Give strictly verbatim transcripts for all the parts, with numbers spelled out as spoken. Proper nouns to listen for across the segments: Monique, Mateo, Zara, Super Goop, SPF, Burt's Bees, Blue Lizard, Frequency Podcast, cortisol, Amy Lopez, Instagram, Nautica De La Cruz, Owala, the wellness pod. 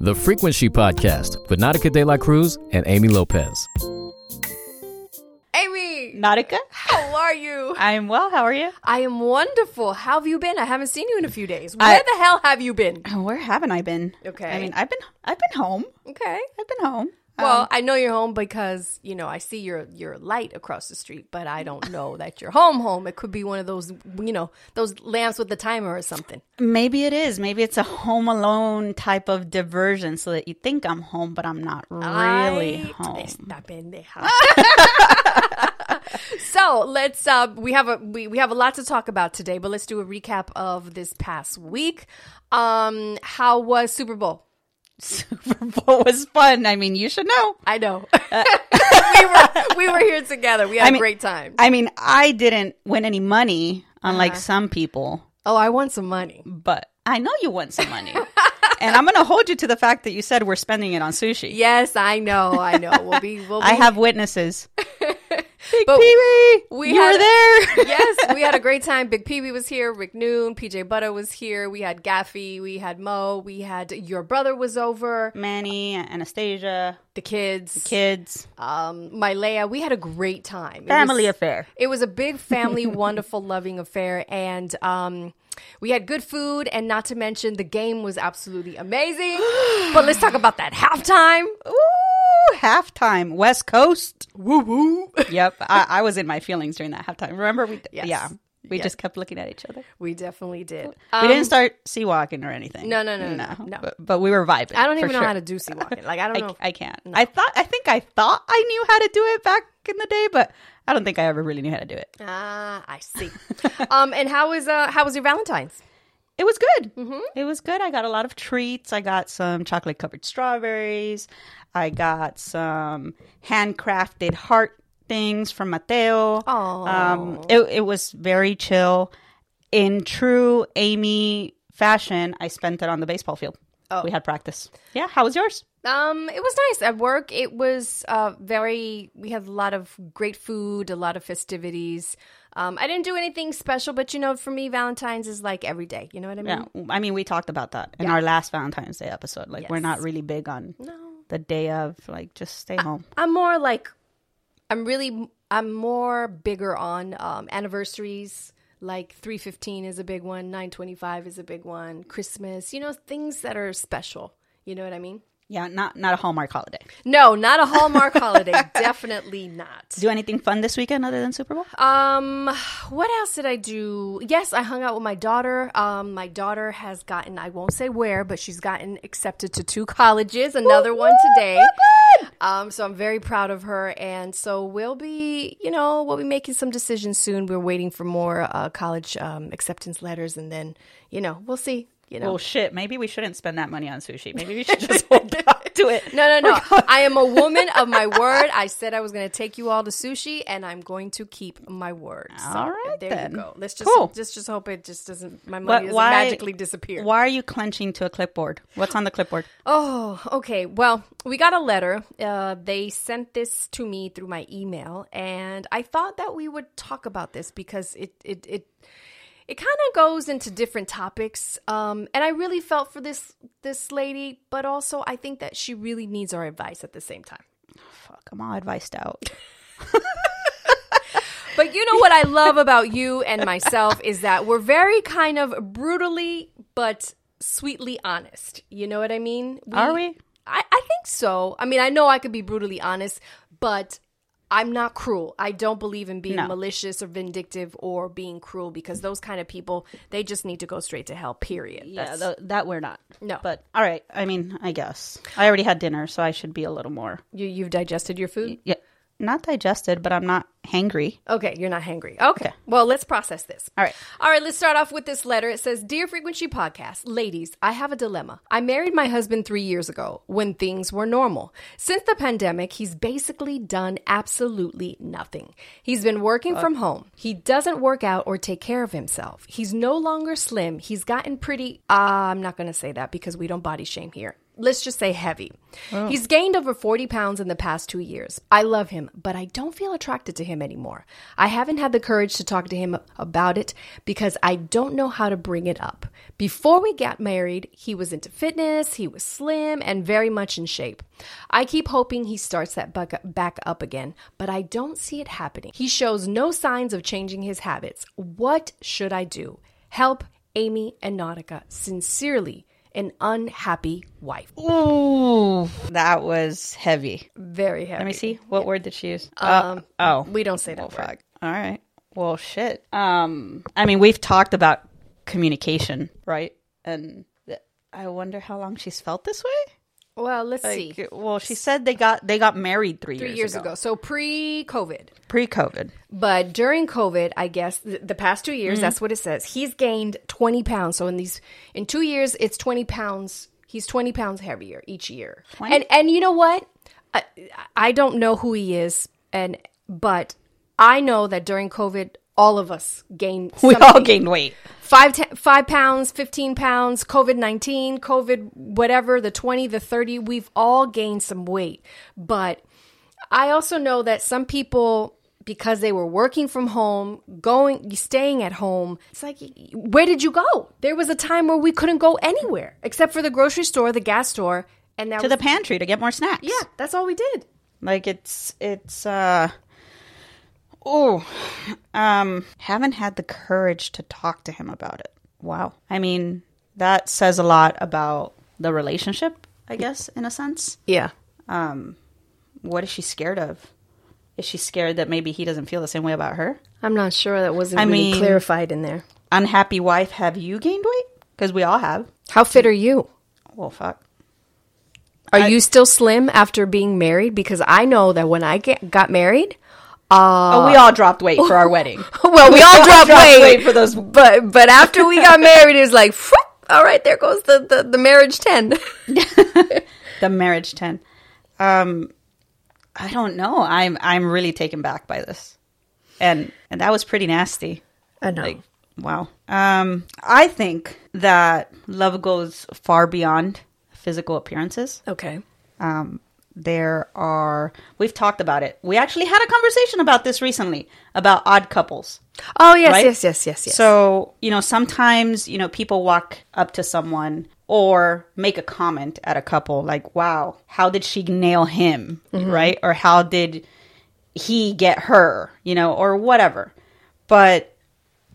The Frequency Podcast with Nautica De La Cruz and Amy Lopez. Amy! Nautica? How are you? I am well. How are you? I am wonderful. How have you been? I haven't seen you in a few days. Where I, the hell have you been? Where haven't I been? Okay. I mean, I've been I've been home. Okay. I've been home. Well, um, I know you're home because, you know, I see your, your light across the street, but I don't know that you're home home. It could be one of those, you know, those lamps with the timer or something. Maybe it is. Maybe it's a home alone type of diversion so that you think I'm home, but I'm not really I, home. Esta pendeja. So let's uh, we have a we, we have a lot to talk about today, but let's do a recap of this past week. Um, how was Super Bowl? Super Bowl was fun. I mean, you should know. I know. Uh, we were we were here together. We had I mean, a great time. I mean, I didn't win any money, unlike uh-huh. some people. Oh, I won some money. But I know you won some money. And I'm going to hold you to the fact that you said we're spending it on sushi. Yes, I know. I know. We'll be. We'll be. I have witnesses. Big but Pee-wee, we you had, were there. Yes, we had a great time. Big Pee-wee was here. Rick Noon, P J Butter was here. We had Gaffy. We had Mo. We had your brother was over. Manny, Anastasia, the kids, the kids, um, Mylea. We had a great time. It family was, affair. It was a big family, wonderful, loving affair, and um, we had good food, and not to mention the game was absolutely amazing. But let's talk about that halftime. Ooh. Halftime, West Coast. Woo woo. Yep. I, I was in my feelings during that halftime. Remember? we yes. Yeah. We yes. just kept looking at each other. We definitely did. We um, didn't start sea walking or anything. No, no, no, no. no, no. But, but we were vibing. I don't even know sure. how to do sea walking. Like, I don't I, know. If, I can't. No. I thought, I think I thought I knew how to do it back in the day, but I don't think I ever really knew how to do it. Ah, I see. um, and how was, uh, how was your Valentine's? It was good. Mm-hmm. It was good. I got a lot of treats. I got some chocolate covered strawberries. I got some handcrafted heart things from Mateo. Um, it, it was very chill. In true Amy fashion, I spent it on the baseball field. Oh. We had practice. Yeah. How was yours? Um, it was nice. At work, it was uh, very, we had a lot of great food, a lot of festivities. Um, I didn't do anything special, but, you know, for me, Valentine's is like every day. You know what I mean? Yeah. I mean, we talked about that in yeah. our last Valentine's Day episode. Like, yes. we're not really big on no. the day of, like, just stay I, home. I'm more like, I'm really, I'm more bigger on um, anniversaries. Like three fifteen is a big one. nine twenty-five is a big one. Christmas, you know, things that are special. You know what I mean? Yeah, not not a Hallmark holiday. No, not a Hallmark holiday. Definitely not. Do anything fun this weekend other than Super Bowl? Um, what else did I do? Yes, I hung out with my daughter. Um, my daughter has gotten, I won't say where, but she's gotten accepted to two colleges. Another Woo-hoo! One today. Good. Um, so I'm very proud of her. And so we'll be, you know, we'll be making some decisions soon. We're waiting for more uh, college um, acceptance letters. And then, you know, we'll see. You know. Well, shit, maybe we shouldn't spend that money on sushi. Maybe we should just hold back to it. No, no, no. Oh, I am a woman of my word. I said I was going to take you all to sushi, and I'm going to keep my word. So, all right, there then. You go. Let's just, cool. just, just hope it just doesn't, my money doesn't why, magically disappear. Why are you clenching to a clipboard? What's on the clipboard? Oh, okay. Well, we got a letter. Uh, they sent this to me through my email, and I thought that we would talk about this because it, it, it, It kind of goes into different topics, um, and I really felt for this this lady, but also I think that she really needs our advice at the same time. Oh, fuck, I'm all advised out. But you know what I love about you and myself is that we're very kind of brutally but sweetly honest. You know what I mean? We, Are we? I, I think so. I mean, I know I could be brutally honest, but I'm not cruel. I don't believe in being no. malicious or vindictive or being cruel because those kind of people, they just need to go straight to hell, period. Yeah, th- that we're not. No. But, all right. I mean, I guess. I already had dinner, so I should be a little more. You, you've digested your food? Yeah. Not digested, but I'm not hangry. Okay, you're not hangry. Okay. okay. Well, let's process this. All right. All right, let's start off with this letter. It says, Dear Frequency Podcast, ladies, I have a dilemma. I married my husband three years ago when things were normal. Since the pandemic, he's basically done absolutely nothing. He's been working uh, from home. He doesn't work out or take care of himself. He's no longer slim. He's gotten pretty, uh, I'm not going to say that because we don't body shame here. let's just say heavy. Oh. He's gained over forty pounds in the past two years. I love him, but I don't feel attracted to him anymore. I haven't had the courage to talk to him about it because I don't know how to bring it up. Before we got married, he was into fitness, he was slim, and very much in shape. I keep hoping he starts that back up again, but I don't see it happening. He shows no signs of changing his habits. What should I do? Help Amy and Nautica. Sincerely, an unhappy wife. Ooh, that was heavy. Very heavy. Let me see. What yeah. word did she use? Um, uh, oh. We don't say that word. All right. Well, shit. Um, I mean, we've talked about communication, right? And th- I wonder how long she's felt this way? Well, let's like, see. Well, she said they got they got married three, three years, years ago. ago. So pre-COVID. Pre-COVID. But during COVID, I guess, th- the past two years, mm-hmm. that's what it says. He's gained twenty pounds. So in these in two years, it's twenty pounds. He's twenty pounds heavier each year. twenty? And and you know what? I, I don't know who he is, and but I know that during COVID, all of us gained something. We all gained weight. Five, t- five pounds, fifteen pounds, COVID nineteen, COVID whatever, the twenty, the thirty, we've all gained some weight. But I also know that some people, because they were working from home, going, staying at home, it's like, where did you go? There was a time where we couldn't go anywhere except for the grocery store, the gas store. and that To was- the pantry to get more snacks. Yeah, that's all we did. Like it's, it's, uh... Oh, um, haven't had the courage to talk to him about it. Wow. I mean, that says a lot about the relationship, I guess, in a sense. Yeah. Um, what is she scared of? Is she scared that maybe he doesn't feel the same way about her? I'm not sure. That wasn't I really mean, clarified in there. Unhappy wife, have you gained weight? Because we all have. How fit are you? Well, fuck. Are I, you still slim after being married? Because I know that when I get, got married... Uh, oh, we all dropped weight for our wedding. Well, we, we all, all dropped, dropped weight, weight for those. But but after we got married, it was like, all right, there goes the, the, the marriage ten. The marriage ten. Um, I don't know. I'm I'm really taken back by this, and and that was pretty nasty. I know. Like, wow. Um, I think that love goes far beyond physical appearances. Okay. Um. There are, we've talked about it. We actually had a conversation about this recently, about odd couples. Oh, yes, right? yes, yes, yes, yes. So, you know, sometimes, you know, people walk up to someone or make a comment at a couple like, wow, how did she nail him, mm-hmm. right? Or how did he get her, you know, or whatever. But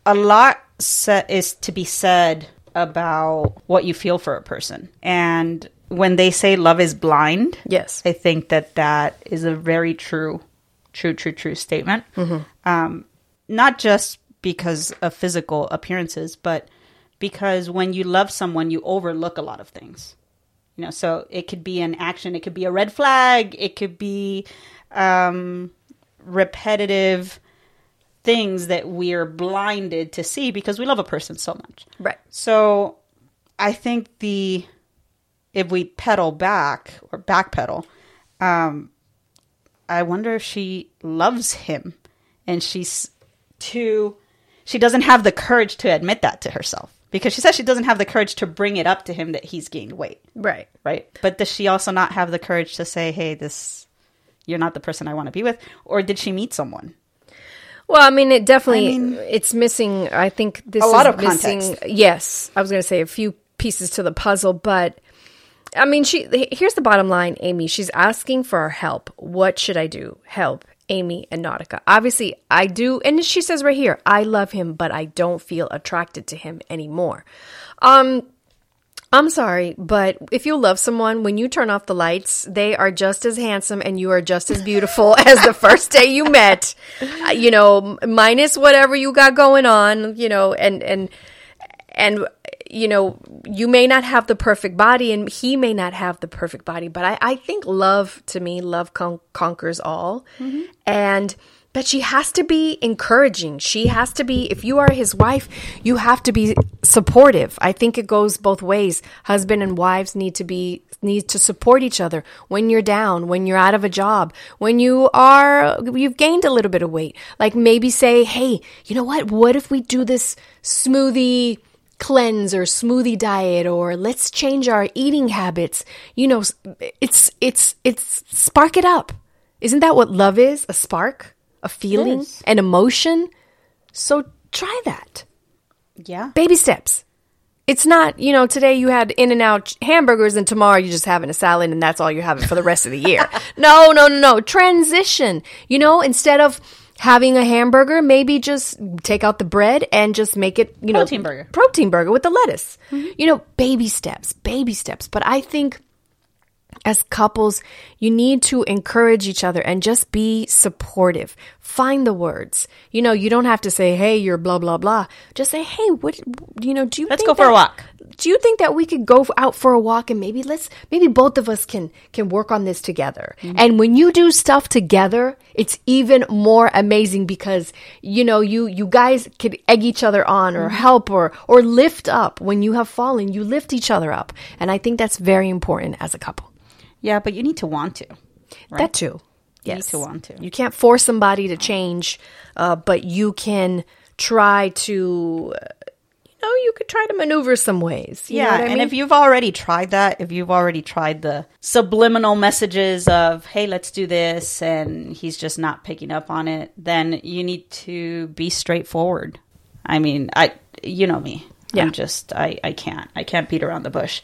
a lot se- is to be said about what you feel for a person. And when they say love is blind, yes, I think that that is a very true, true, true, true statement. Mm-hmm. Um, not just because of physical appearances, but because when you love someone, you overlook a lot of things. You know, so it could be an action, it could be a red flag, it could be um, repetitive things that we are blinded to see because we love a person so much. Right. So I think the... if we pedal back or backpedal, um, I wonder if she loves him and she's too, she doesn't have the courage to admit that to herself because she says she doesn't have the courage to bring it up to him that he's gained weight. Right. Right. But does she also not have the courage to say, hey, this, you're not the person I want to be with? Or did she meet someone? Well, I mean, it definitely, I mean, it's missing. I think this a lot is of missing. Context. Yes. I was going to say a few pieces to the puzzle, but I mean, she. Here's the bottom line, Amy. She's asking for our help. What should I do? Help Amy and Nautica. Obviously, I do. And she says right here, I love him, but I don't feel attracted to him anymore. Um, I'm sorry, but if you love someone, when you turn off the lights, they are just as handsome and you are just as beautiful as the first day you met. You know, minus whatever you got going on, you know, and and and... you know, you may not have the perfect body and he may not have the perfect body, but I, I think love, to me, love con- conquers all. Mm-hmm. And, but she has to be encouraging. She has to be, if you are his wife, you have to be supportive. I think it goes both ways. Husband and wives need to be, need to support each other when you're down, when you're out of a job, when you are, you've gained a little bit of weight. Like maybe say, hey, you know what? What if we do this smoothie cleanse or smoothie diet, or let's change our eating habits. You know, it's, it's, it's spark it up. Isn't that what love is? A spark, a feeling, yes. an emotion. So try that. Yeah. Baby steps. It's not, you know, today you had In-N-Out hamburgers and tomorrow you're just having a salad and that's all you're having for the rest of the year. No, no, no, no. Transition. You know, instead of having a hamburger, maybe just take out the bread and just make it, you know, protein burger. Protein burger with the lettuce. Mm-hmm. You know, baby steps, baby steps. But I think as couples, you need to encourage each other and just be supportive. Find the words. You know, you don't have to say, hey, you're blah, blah, blah. Just say, hey, what, you know, do you let's think go for that, a walk. Do you think that we could go out for a walk and maybe let's, maybe both of us can, can work on this together. Mm-hmm. And when you do stuff together, it's even more amazing because, you know, you, you guys could egg each other on or mm-hmm. help or, or lift up when you have fallen, you lift each other up. And I think that's very important as a couple. Yeah, but you need to want to. Right? That too. You yes. need to want to. You can't force somebody to change, uh, but you can try to, uh, you know, you could try to maneuver some ways. You yeah, know what I and mean? If you've already tried that, if you've already tried the subliminal messages of, hey, let's do this, and he's just not picking up on it, then you need to be straightforward. I mean, I, you know me. Yeah. I'm just, I, I can't. I can't beat around the bush.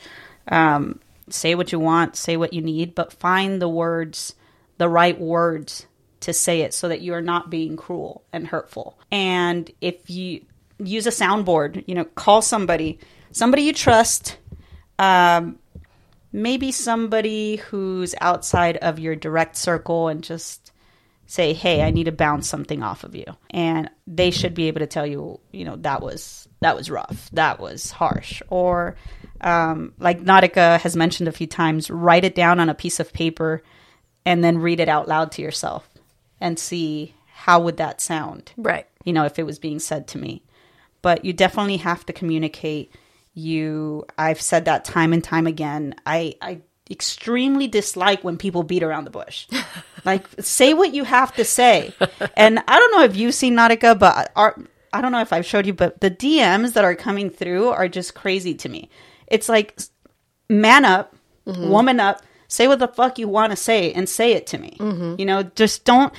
Um Say what you want, say what you need, but find the words, the right words to say it so that you are not being cruel and hurtful. And if you use a soundboard, you know, call somebody, somebody you trust, um, maybe somebody who's outside of your direct circle and just say, hey, I need to bounce something off of you. And they should be able to tell you, you know, that was, that was rough, that was harsh, or... Um, like Nautica has mentioned a few times, write it down on a piece of paper and then read it out loud to yourself and see how would that sound. Right. You know, if it was being said to me. But you definitely have to communicate. You, I've said that time and time again. I, I extremely dislike when people beat around the bush. Like, say what you have to say. And I don't know if you've seen Nautica, but our, I don't know if I've showed you, but the D Ms that are coming through are just crazy to me. It's like, man up, mm-hmm. woman up, say what the fuck you want to say and say it to me. Mm-hmm. You know, just don't,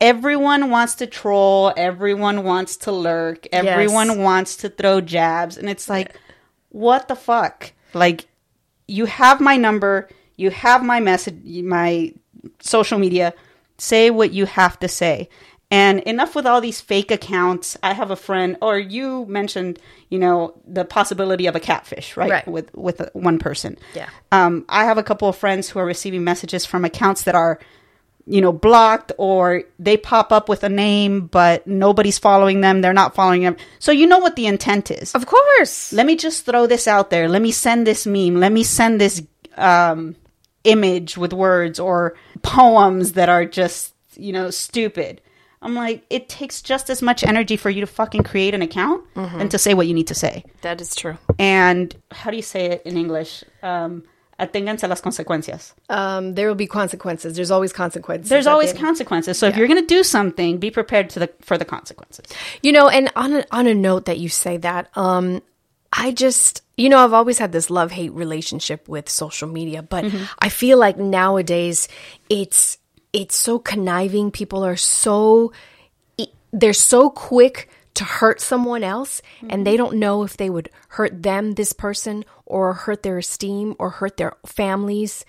everyone wants to troll, everyone wants to lurk, everyone yes. wants to throw jabs. And it's like, yeah. what the fuck? Like, you have my number, you have my message, my social media, say what you have to say. And enough with all these fake accounts. I have a friend, or you mentioned, you know, the possibility of a catfish, right? Right. With with a, one person. Yeah. Um, I have a couple of friends who are receiving messages from accounts that are, you know, blocked, or they pop up with a name, but nobody's following them. They're not following them. So you know what the intent is. Of course. Let me just throw this out there. Let me send this meme. Let me send this um, image with words or poems that are just, you know, stupid. I'm like, it takes just as much energy for you to fucking create an account mm-hmm. and to say what you need to say. That is true. And how do you say it in English? Um, aténganse a las consecuencias. Um, there will be consequences. There's always consequences. There's always they... consequences. So yeah. if you're going to do something, be prepared to the, for the consequences. You know, and on a, on a note that you say that, um, I just, you know, I've always had this love-hate relationship with social media, but mm-hmm. I feel like nowadays it's... It's so conniving. People are so, they're so quick to hurt someone else mm-hmm. and they don't know if they would hurt them, this person, or hurt their esteem or hurt their families.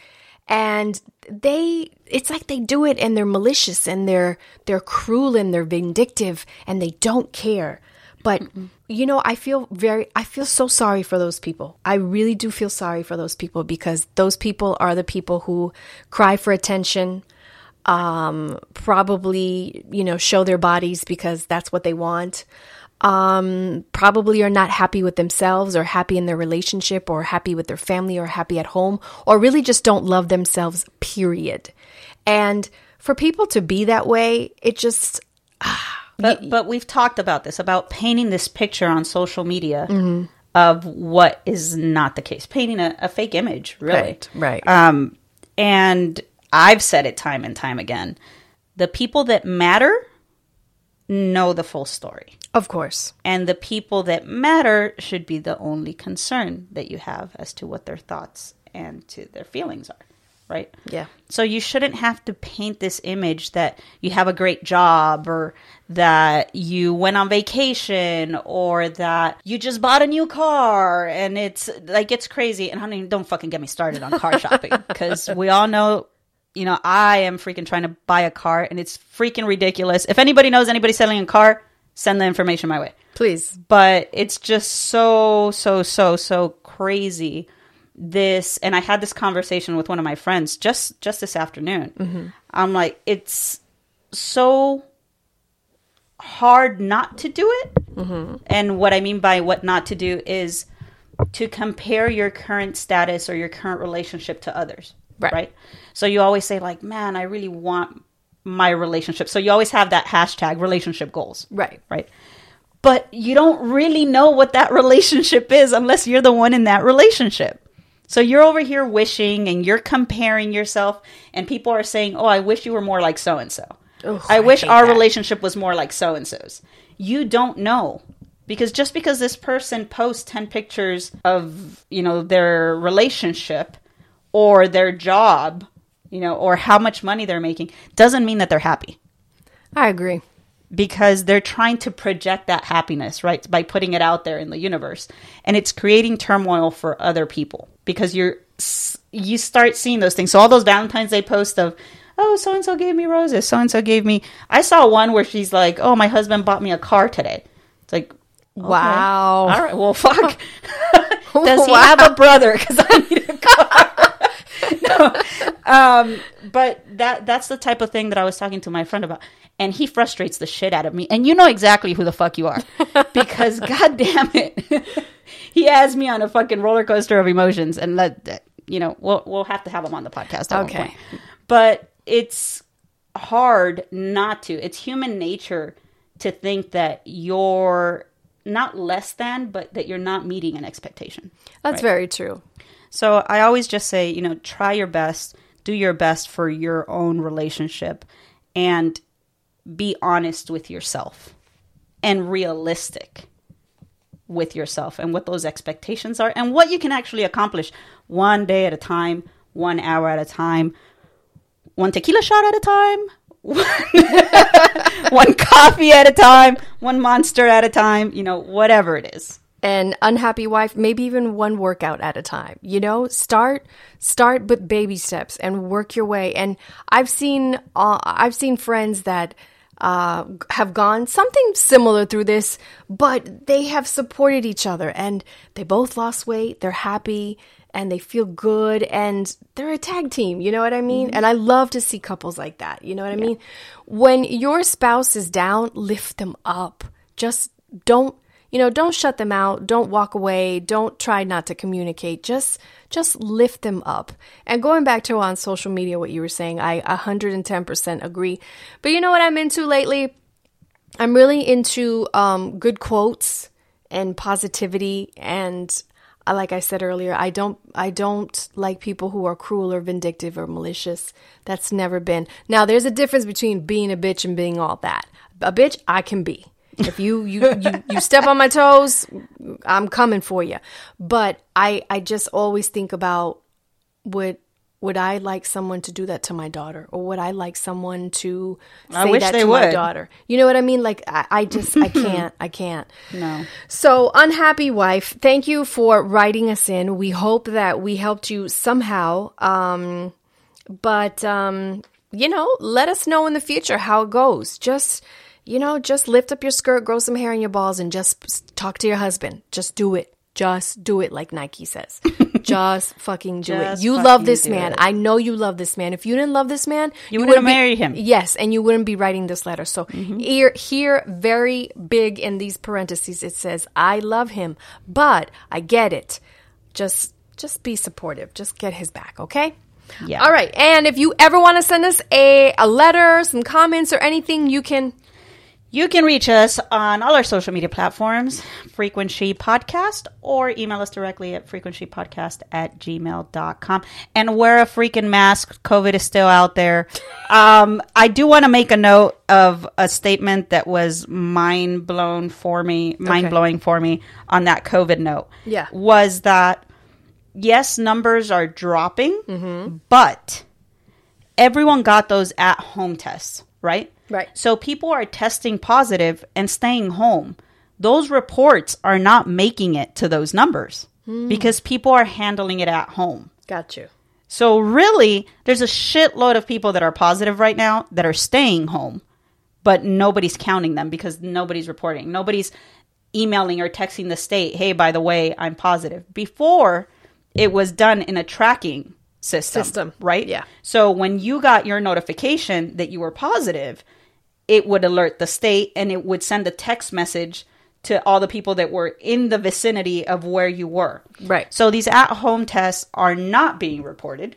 And they, it's like they do it and they're malicious and they're, they're cruel and they're vindictive and they don't care. But, Mm-mm. you know, I feel very, I feel so sorry for those people. I really do feel sorry for those people because those people are the people who cry for attention. Um, probably, you know, show their bodies because that's what they want. Um, probably are not happy with themselves or happy in their relationship or happy with their family or happy at home or really just don't love themselves, period. And for people to be that way, it just... But, but we've talked about this, about painting this picture on social media mm-hmm. of what is not the case. Painting a, a fake image, really. Right, right. Um, and... I've said it time and time again. The people that matter know the full story. Of course. And the people that matter should be the only concern that you have as to what their thoughts and to their feelings are, right? Yeah. So you shouldn't have to paint this image that you have a great job or that you went on vacation or that you just bought a new car and it's like, it's crazy. And honey, don't fucking get me started on car shopping because we all know, you know, I am freaking trying to buy a car and it's freaking ridiculous. If anybody knows anybody selling a car, send the information my way, please. But it's just so, so, so, so crazy. This, and I had this conversation with one of my friends just, just this afternoon. Mm-hmm. I'm like, it's so hard not to do it. Mm-hmm. And what I mean by what not to do is to compare your current status or your current relationship to others. Right. Right? So you always say like, man, I really want my relationship. So you always have that hashtag relationship goals. Right. Right. But you don't really know what that relationship is unless you're the one in that relationship. So you're over here wishing and you're comparing yourself and people are saying, oh, I wish you were more like so-and-so. Ooh, I, I wish our that. relationship was more like so-and-so's. You don't know. Because just because this person posts ten pictures of, you know, their relationship or their job, you know, or how much money they're making doesn't mean that they're happy. I agree. Because they're trying to project that happiness, right? By putting it out there in the universe. And it's creating turmoil for other people. Because you're you start seeing those things. So all those Valentine's Day posts of, oh, so-and-so gave me roses. So-and-so gave me... I saw one where she's like, oh, my husband bought me a car today. It's like, okay. Wow. All right, well, fuck. Does he wow. have a brother? Because I need a car. No. Um, but that that's the type of thing that I was talking to my friend about. And he frustrates the shit out of me. And you know exactly who the fuck you are. Because god damn it. He has me on a fucking roller coaster of emotions. And, let you know, we'll we'll have to have him on the podcast at okay. one point. But it's hard not to. It's human nature to think that you're not less than, but that you're not meeting an expectation. That's right? Very true. So I always just say, you know, try your best. Do your best for your own relationship. And be honest with yourself and realistic with yourself and what those expectations are and what you can actually accomplish one day at a time, one hour at a time, one tequila shot at a time, one, one coffee at a time, one monster at a time, you know, whatever it is. An unhappy wife, maybe even one workout at a time, you know, start, start with baby steps and work your way. And I've seen, uh, I've seen friends that uh, have gone something similar through this, but they have supported each other and they both lost weight. They're happy and they feel good and they're a tag team. You know what I mean? Mm-hmm. And I love to see couples like that. You know what I yeah. mean? When your spouse is down, lift them up. Just don't, You know, don't shut them out. Don't walk away. Don't try not to communicate. Just just lift them up. And going back to on social media, what you were saying, I one hundred ten percent agree. But you know what I'm into lately? I'm really into um, good quotes and positivity. And like I said earlier, I don't I don't like people who are cruel or vindictive or malicious. That's never been. Now, there's a difference between being a bitch and being all that. A bitch, I can be. If you, you, you, you step on my toes, I'm coming for you. But I, I just always think about would would I like someone to do that to my daughter? Or would I like someone to say that to my daughter? You know what I mean? Like, I, I just, I can't, I can't. No. So, unhappy wife, thank you for writing us in. We hope that we helped you somehow. Um, but, um, you know, let us know in the future how it goes. Just... You know, just lift up your skirt, grow some hair in your balls, and just talk to your husband. Just do it. Just do it, like Nike says. Just fucking do just it. You love this man. It. I know you love this man. If you didn't love this man, you, you wouldn't, wouldn't be, marry him. Yes, and you wouldn't be writing this letter. So mm-hmm. here, here, very big in these parentheses, it says, "I love him, but I get it." Just, just be supportive. Just get his back, okay? Yeah. All right. And if you ever want to send us a a letter, some comments, or anything, you can. You can reach us on all our social media platforms, Frequency Podcast, or email us directly at frequency podcast at gmail dot com. And wear a freaking mask. COVID is still out there. Um, I do want to make a note of a statement that was mind blown for me, mind blowing okay. for me on that COVID note. Yeah. Was that, yes, numbers are dropping, mm-hmm. but everyone got those at home tests, right? Right. So people are testing positive and staying home. Those reports are not making it to those numbers mm. because people are handling it at home. Got you. So really, there's a shitload of people that are positive right now that are staying home, but nobody's counting them because nobody's reporting. Nobody's emailing or texting the state, hey, by the way, I'm positive. Before, it was done in a tracking system. System. Right? Yeah. So when you got your notification that you were positive, it would alert the state and it would send a text message to all the people that were in the vicinity of where you were. Right. So these at-home tests are not being reported,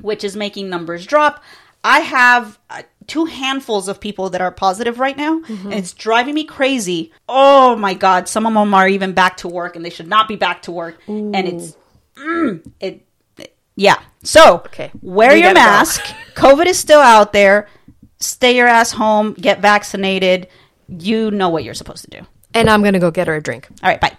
which is making numbers drop. I have uh, two handfuls of people that are positive right now, mm-hmm. and it's driving me crazy. Oh my God. Some of them are even back to work and they should not be back to work. Ooh. And it's, mm, it, it, yeah. So okay. wear we your mask. COVID is still out there. Stay your ass home, get vaccinated. You know what you're supposed to do. And I'm going to go get her a drink. All right, bye.